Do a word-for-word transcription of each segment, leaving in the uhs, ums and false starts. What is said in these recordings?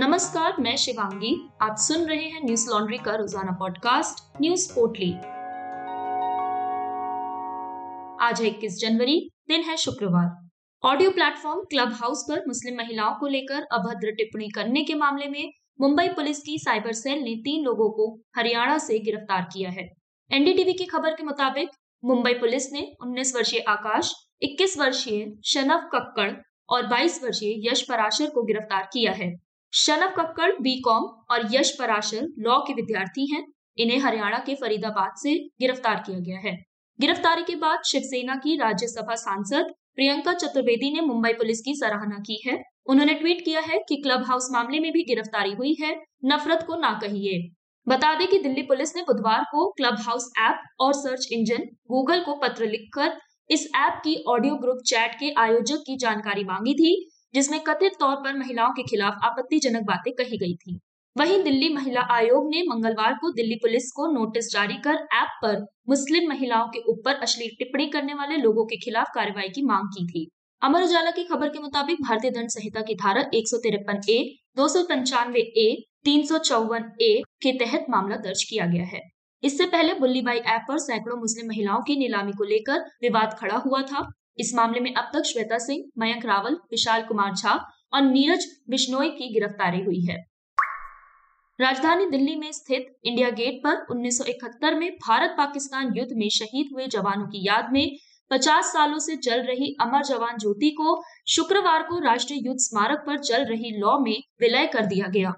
नमस्कार, मैं शिवांगी। आप सुन रहे हैं न्यूज लॉन्ड्री का रोजाना पॉडकास्ट न्यूज पोर्टली। आज है इक्कीस जनवरी, दिन है शुक्रवार। ऑडियो प्लेटफॉर्म क्लब हाउस पर मुस्लिम महिलाओं को लेकर अभद्र टिप्पणी करने के मामले में मुंबई पुलिस की साइबर सेल ने तीन लोगों को हरियाणा से गिरफ्तार किया है। एनडीटीवी की खबर के मुताबिक मुंबई पुलिस ने उन्नीस वर्षीय आकाश, इक्कीस वर्षीय शनाफ कक्कड़ और बाईस वर्षीय यश पराशर को गिरफ्तार किया है। शनाफ कक्कड़ बीकॉम और यश पराशर लॉ के विद्यार्थी हैं। इन्हें हरियाणा के फरीदाबाद से गिरफ्तार किया गया है। गिरफ्तारी के बाद शिवसेना की राज्यसभा सांसद प्रियंका चतुर्वेदी ने मुंबई पुलिस की सराहना की है। उन्होंने ट्वीट किया है कि क्लब हाउस मामले में भी गिरफ्तारी हुई है, नफरत को ना कहिए। बता दें कि दिल्ली पुलिस ने बुधवार को क्लब हाउस ऐप और सर्च इंजन गूगल को पत्र लिखकर इस ऐप की ऑडियो ग्रुप चैट के आयोजक की जानकारी मांगी थी, जिसमें कथित तौर पर महिलाओं के खिलाफ आपत्तिजनक बातें कही गई थी। वहीं दिल्ली महिला आयोग ने मंगलवार को दिल्ली पुलिस को नोटिस जारी कर ऐप पर मुस्लिम महिलाओं के ऊपर अश्लील टिप्पणी करने वाले लोगों के खिलाफ कार्रवाई की मांग की थी। अमर उजाला की खबर के मुताबिक भारतीय दंड संहिता की धारा एक सौ तिरपन ए दो सौ पंचानवे ए तीन सौ चौवन ए के तहत मामला दर्ज किया गया है। इससे पहले बुल्ली बाई ऐप पर सैकड़ों मुस्लिम महिलाओं की नीलामी को लेकर विवाद खड़ा हुआ था। इस मामले में अब तक श्वेता सिंह, मयंक रावल, विशाल कुमार झा और नीरज बिश्नोई की गिरफ्तारी हुई है। राजधानी दिल्ली में स्थित इंडिया गेट पर उन्नीस सौ इकहत्तर में भारत पाकिस्तान युद्ध में शहीद हुए जवानों की याद में पचास सालों से जल रही अमर जवान ज्योति को शुक्रवार को राष्ट्रीय युद्ध स्मारक पर चल रही लौ में विलय कर दिया गया।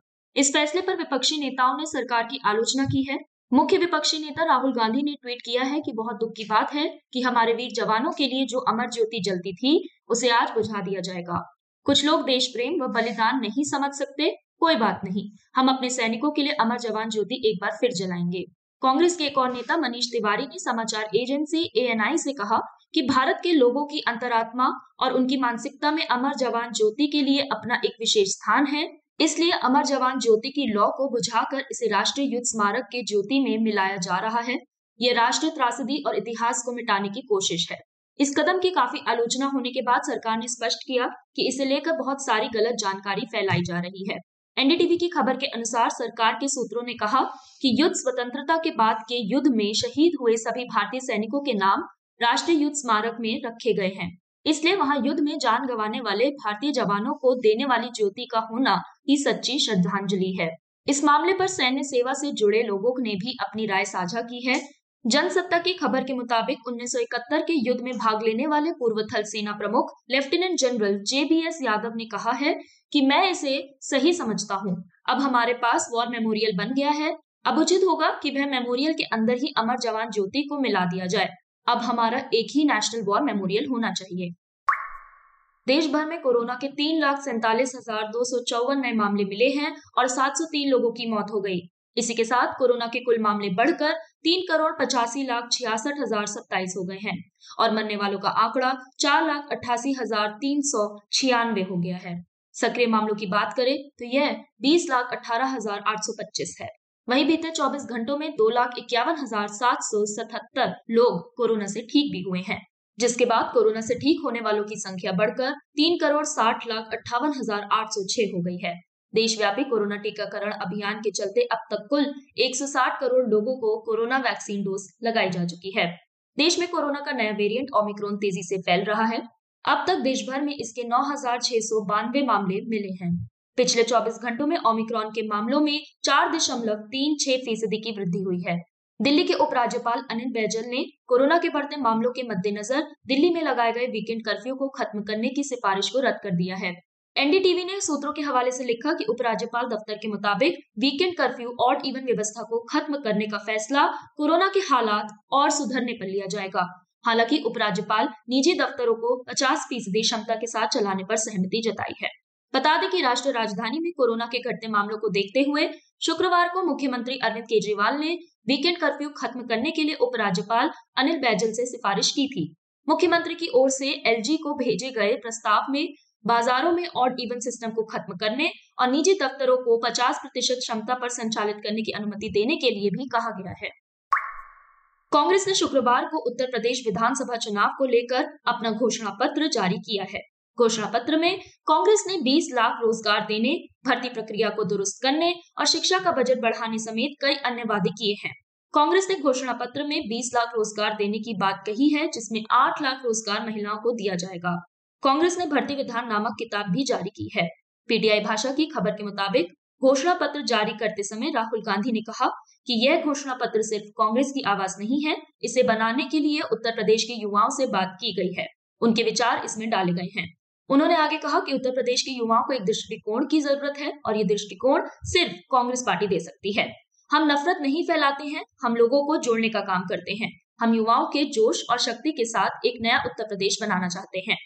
इस फैसले पर विपक्षी नेताओं ने सरकार की आलोचना की है। मुख्य विपक्षी नेता राहुल गांधी ने ट्वीट किया है कि बहुत दुख की बात है कि हमारे वीर जवानों के लिए जो अमर ज्योति जलती थी उसे आज बुझा दिया जाएगा। कुछ लोग देश प्रेम व बलिदान नहीं समझ सकते, कोई बात नहीं, हम अपने सैनिकों के लिए अमर जवान ज्योति एक बार फिर जलाएंगे। कांग्रेस के एक और नेता मनीष तिवारी ने समाचार एजेंसी ए एन आई से कहा कि भारत के लोगों की अंतरात्मा और उनकी मानसिकता में अमर जवान ज्योति के लिए अपना एक विशेष स्थान है, इसलिए अमर जवान ज्योति की लौ को बुझाकर इसे राष्ट्रीय युद्ध स्मारक के ज्योति में मिलाया जा रहा है। यह राष्ट्र, त्रासदी और इतिहास को मिटाने की कोशिश है। इस कदम की काफी आलोचना होने के बाद सरकार ने स्पष्ट किया कि इसे लेकर बहुत सारी गलत जानकारी फैलाई जा रही है। एनडीटीवी की खबर के अनुसार सरकार के सूत्रों ने कहा कि युद्ध स्वतंत्रता के बाद के युद्ध में शहीद हुए सभी भारतीय सैनिकों के नाम राष्ट्रीय युद्ध स्मारक में रखे गए हैं, इसलिए वहां युद्ध में जान गंवाने वाले भारतीय जवानों को देने वाली ज्योति का होना ही सच्ची श्रद्धांजलि है। इस मामले पर सैन्य सेवा से जुड़े लोगों ने भी अपनी राय साझा की है। जनसत्ता की खबर के मुताबिक उन्नीस सौ इकहत्तर के युद्ध में भाग लेने वाले पूर्व थल सेना प्रमुख lieutenant general J B S Yadav ने कहा है कि मैं इसे सही समझता हूँ। अब हमारे पास वॉर मेमोरियल बन गया है, अब उचित होगा कि वह मेमोरियल के अंदर ही अमर जवान ज्योति को मिला दिया जाए। अब हमारा एक ही नेशनल वॉर मेमोरियल होना चाहिए। देश भर में कोरोना के तीन लाख सैंतालीस हजार दो सौ चौवन नए मामले मिले हैं और सात सौ तीन लोगों की मौत हो गई। इसी के साथ कोरोना के कुल मामले बढ़कर तीन करोड़ पचासी लाख छियासठ हजार सत्ताईस हो गए हैं और मरने वालों का आंकड़ा चार लाख अट्ठासी हजार तीन सौ छियानवे हो गया है। सक्रिय मामलों की बात करें तो यह बीस लाख अठारह हजार आठ सौ पच्चीस है। वहीं बीते चौबीस घंटों में दो लाख इक्यावन हजार सात सौ सतहत्तर लोग कोरोना से ठीक भी हुए हैं, जिसके बाद कोरोना से ठीक होने वालों की संख्या बढ़कर तीन करोड़ साठ लाख अट्ठावन हजार आठ सौ छह हो गई है। देशव्यापी कोरोना टीकाकरण अभियान के चलते अब तक कुल एक सौ साठ करोड़ लोगों को कोरोना वैक्सीन डोज लगाई जा चुकी है। देश में कोरोना का नया वेरिएंट ओमिक्रॉन तेजी से फैल रहा है। अब तक देश भर में इसके नौ हजार छह सौ बानवे मामले मिले हैं। पिछले चौबीस घंटों में ओमिक्रॉन के मामलों में चार दशमलव तीन छह फीसदी की वृद्धि हुई है। दिल्ली के उपराज्यपाल अनिल बैजल ने कोरोना के बढ़ते मामलों के मद्देनजर दिल्ली में लगाए गए वीकेंड कर्फ्यू को खत्म करने की सिफारिश को रद्द कर दिया है। एनडीटीवी ने सूत्रों के हवाले से लिखा कि उपराज्यपाल दफ्तर के मुताबिक वीकेंड कर्फ्यू ऑड इवन व्यवस्था को खत्म करने का फैसला कोरोना के हालात और सुधरने पर लिया जाएगा। हालांकि उपराज्यपाल निजी दफ्तरों को पचास फीसदी क्षमता के साथ चलाने पर सहमति जताई है। बता दें कि राष्ट्र राजधानी में कोरोना के घटते मामलों को देखते हुए शुक्रवार को मुख्यमंत्री अरविंद केजरीवाल ने वीकेंड कर्फ्यू खत्म करने के लिए उपराज्यपाल अनिल बैजल से सिफारिश की थी। मुख्यमंत्री की ओर से एल जी को भेजे गए प्रस्ताव में बाजारों में ऑड इवन सिस्टम को खत्म करने और निजी दफ्तरों को पचास प्रतिशत क्षमता पर संचालित करने की अनुमति देने के लिए भी कहा गया है। कांग्रेस ने शुक्रवार को उत्तर प्रदेश विधानसभा चुनाव को लेकर अपना घोषणा पत्र जारी किया है। घोषणा पत्र में कांग्रेस ने बीस लाख रोजगार देने, भर्ती प्रक्रिया को दुरुस्त करने और शिक्षा का बजट बढ़ाने समेत कई अन्य वादे किए हैं। कांग्रेस ने घोषणा पत्र में बीस लाख रोजगार देने की बात कही है, जिसमें आठ लाख रोजगार महिलाओं को दिया जाएगा। कांग्रेस ने भर्ती विधान नामक किताब भी जारी की है। पीटीआई भाषा की खबर के मुताबिक घोषणा पत्र जारी करते समय राहुल गांधी ने कहा कि यह घोषणा पत्र सिर्फ कांग्रेस की आवाज नहीं है, इसे बनाने के लिए उत्तर प्रदेश के युवाओं से बात की गई है, उनके विचार इसमें डाले गए हैं। उन्होंने आगे कहा कि उत्तर प्रदेश के युवाओं को एक दृष्टिकोण की जरूरत है और ये दृष्टिकोण सिर्फ कांग्रेस पार्टी दे सकती है। हम नफरत नहीं फैलाते हैं, हम लोगों को जोड़ने का काम करते हैं। हम युवाओं के जोश और शक्ति के साथ एक नया उत्तर प्रदेश बनाना चाहते हैं।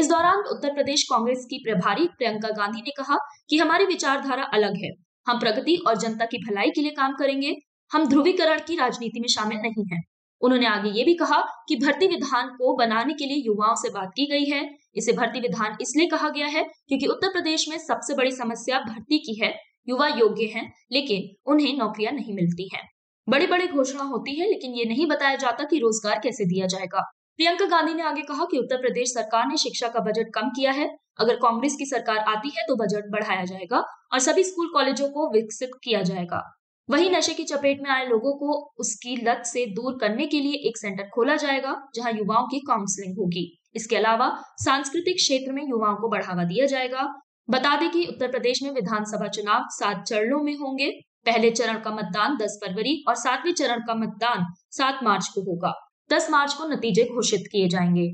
इस दौरान उत्तर प्रदेश कांग्रेस की प्रभारी प्रियंका गांधी ने कहा कि हमारी विचारधारा अलग है, हम प्रगति और जनता की भलाई के लिए काम करेंगे, हम ध्रुवीकरण की राजनीति में शामिल नहीं हैं। उन्होंने आगे ये भी कहा कि भर्ती विधान को बनाने के लिए युवाओं से बात की गई है। इसे भर्ती विधान इसलिए कहा गया है क्योंकि उत्तर प्रदेश में सबसे बड़ी समस्या भर्ती की है। युवा योग्य हैं, लेकिन उन्हें नौकरियां नहीं मिलती हैं। बड़ी बड़ी घोषणा होती है, लेकिन ये नहीं बताया जाता कि रोजगार कैसे दिया जाएगा। प्रियंका गांधी ने आगे कहा कि उत्तर प्रदेश सरकार ने शिक्षा का बजट कम किया है, अगर कांग्रेस की सरकार आती है तो बजट बढ़ाया जाएगा और सभी स्कूल कॉलेजों को विकसित किया जाएगा। वहीं नशे की चपेट में आए लोगों को उसकी लत से दूर करने के लिए एक सेंटर खोला जाएगा, जहां युवाओं की काउंसलिंग होगी। इसके अलावा सांस्कृतिक क्षेत्र में युवाओं को बढ़ावा दिया जाएगा। बता दें कि उत्तर प्रदेश में विधानसभा चुनाव सात चरणों में होंगे। पहले चरण का मतदान दस फरवरी और सातवें चरण का मतदान सात मार्च को होगा। दस मार्च को नतीजे घोषित किए जाएंगे।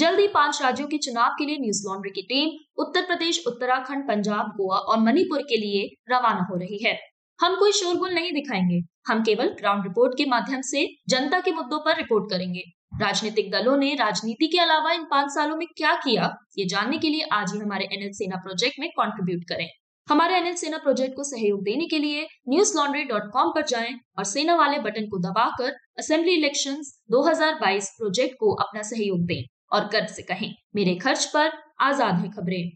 जल्द ही पांच राज्यों के चुनाव के लिए न्यूज लॉन्ड्री की टीम उत्तर प्रदेश, उत्तराखंड, पंजाब, गोवा और मणिपुर के लिए रवाना हो रही है। हम कोई शोरगुल नहीं दिखाएंगे, हम केवल ग्राउंड रिपोर्ट के माध्यम से जनता के मुद्दों पर रिपोर्ट करेंगे। राजनीतिक दलों ने राजनीति के अलावा इन पांच सालों में क्या किया, ये जानने के लिए आज ही हमारे एनएल सेना प्रोजेक्ट में कंट्रीब्यूट करें। हमारे एनएल सेना प्रोजेक्ट को सहयोग देने के लिए न्यूज लॉन्ड्री डॉट कॉम पर जाएं और सेना वाले बटन को दबाकर असेंबली इलेक्शंस दो हज़ार बाईस प्रोजेक्ट को अपना सहयोग दें और गर्व से कहें, मेरे खर्च पर आजाद है खबरें।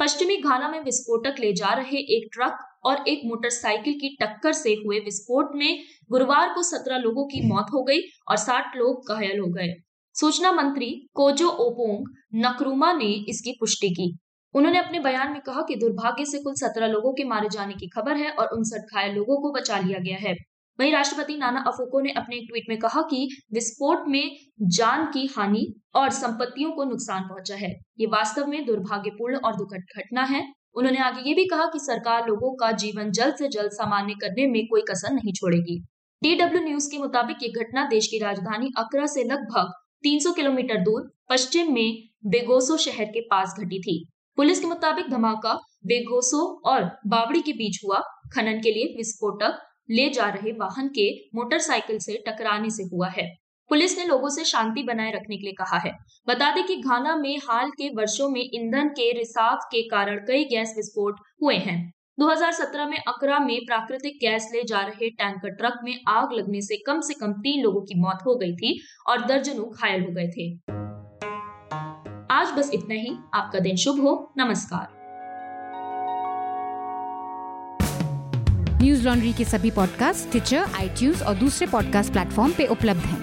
पश्चिमी घाना में विस्फोटक ले जा रहे एक ट्रक और एक मोटरसाइकिल की टक्कर से हुए विस्फोट में गुरुवार को सत्रह लोगों की मौत हो गई और साठ लोग घायल हो गए। सूचना मंत्री कोजो ओपोंग नकरूमा ने इसकी पुष्टि की। उन्होंने अपने बयान में कहा कि दुर्भाग्य से कुल सत्रह लोगों के मारे जाने की खबर है और उनसठ घायल लोगों को बचा लिया गया है। वहीं राष्ट्रपति नाना अफोको ने अपने एक ट्वीट में कहा कि विस्फोट में जान की हानि और संपत्तियों को नुकसान पहुंचा है, ये वास्तव में दुर्भाग्यपूर्ण और दुखद घटना है। उन्होंने आगे ये भी कहा कि सरकार लोगों का जीवन जल्द से जल्द सामान्य करने में कोई कसर नहीं छोड़ेगी। डी डब्ल्यू न्यूज के मुताबिक ये घटना देश की राजधानी अकरा से लगभग तीन सौ किलोमीटर दूर पश्चिम में बेगोसो शहर के पास घटी थी। पुलिस के मुताबिक धमाका बेगोसो और बावड़ी के बीच हुआ। खनन के लिए विस्फोटक ले जा रहे वाहन के मोटरसाइकिल से टकराने से हुआ है। पुलिस ने लोगों से शांति बनाए रखने के लिए कहा है। बता दें कि घाना में हाल के वर्षों में ईंधन के रिसाव के कारण कई गैस विस्फोट हुए हैं। दो हज़ार सत्रह में अकरा में प्राकृतिक गैस ले जा रहे टैंकर ट्रक में आग लगने से कम से कम तीन लोगों की मौत हो गई थी और दर्जनों घायल हो गए थे। आज बस इतना ही। आपका दिन शुभ हो। नमस्कार। न्यूज लॉन्ड्री के सभी पॉडकास्ट टिचर, आईट्यूज और दूसरे पॉडकास्ट प्लेटफॉर्म पे उपलब्ध हैं।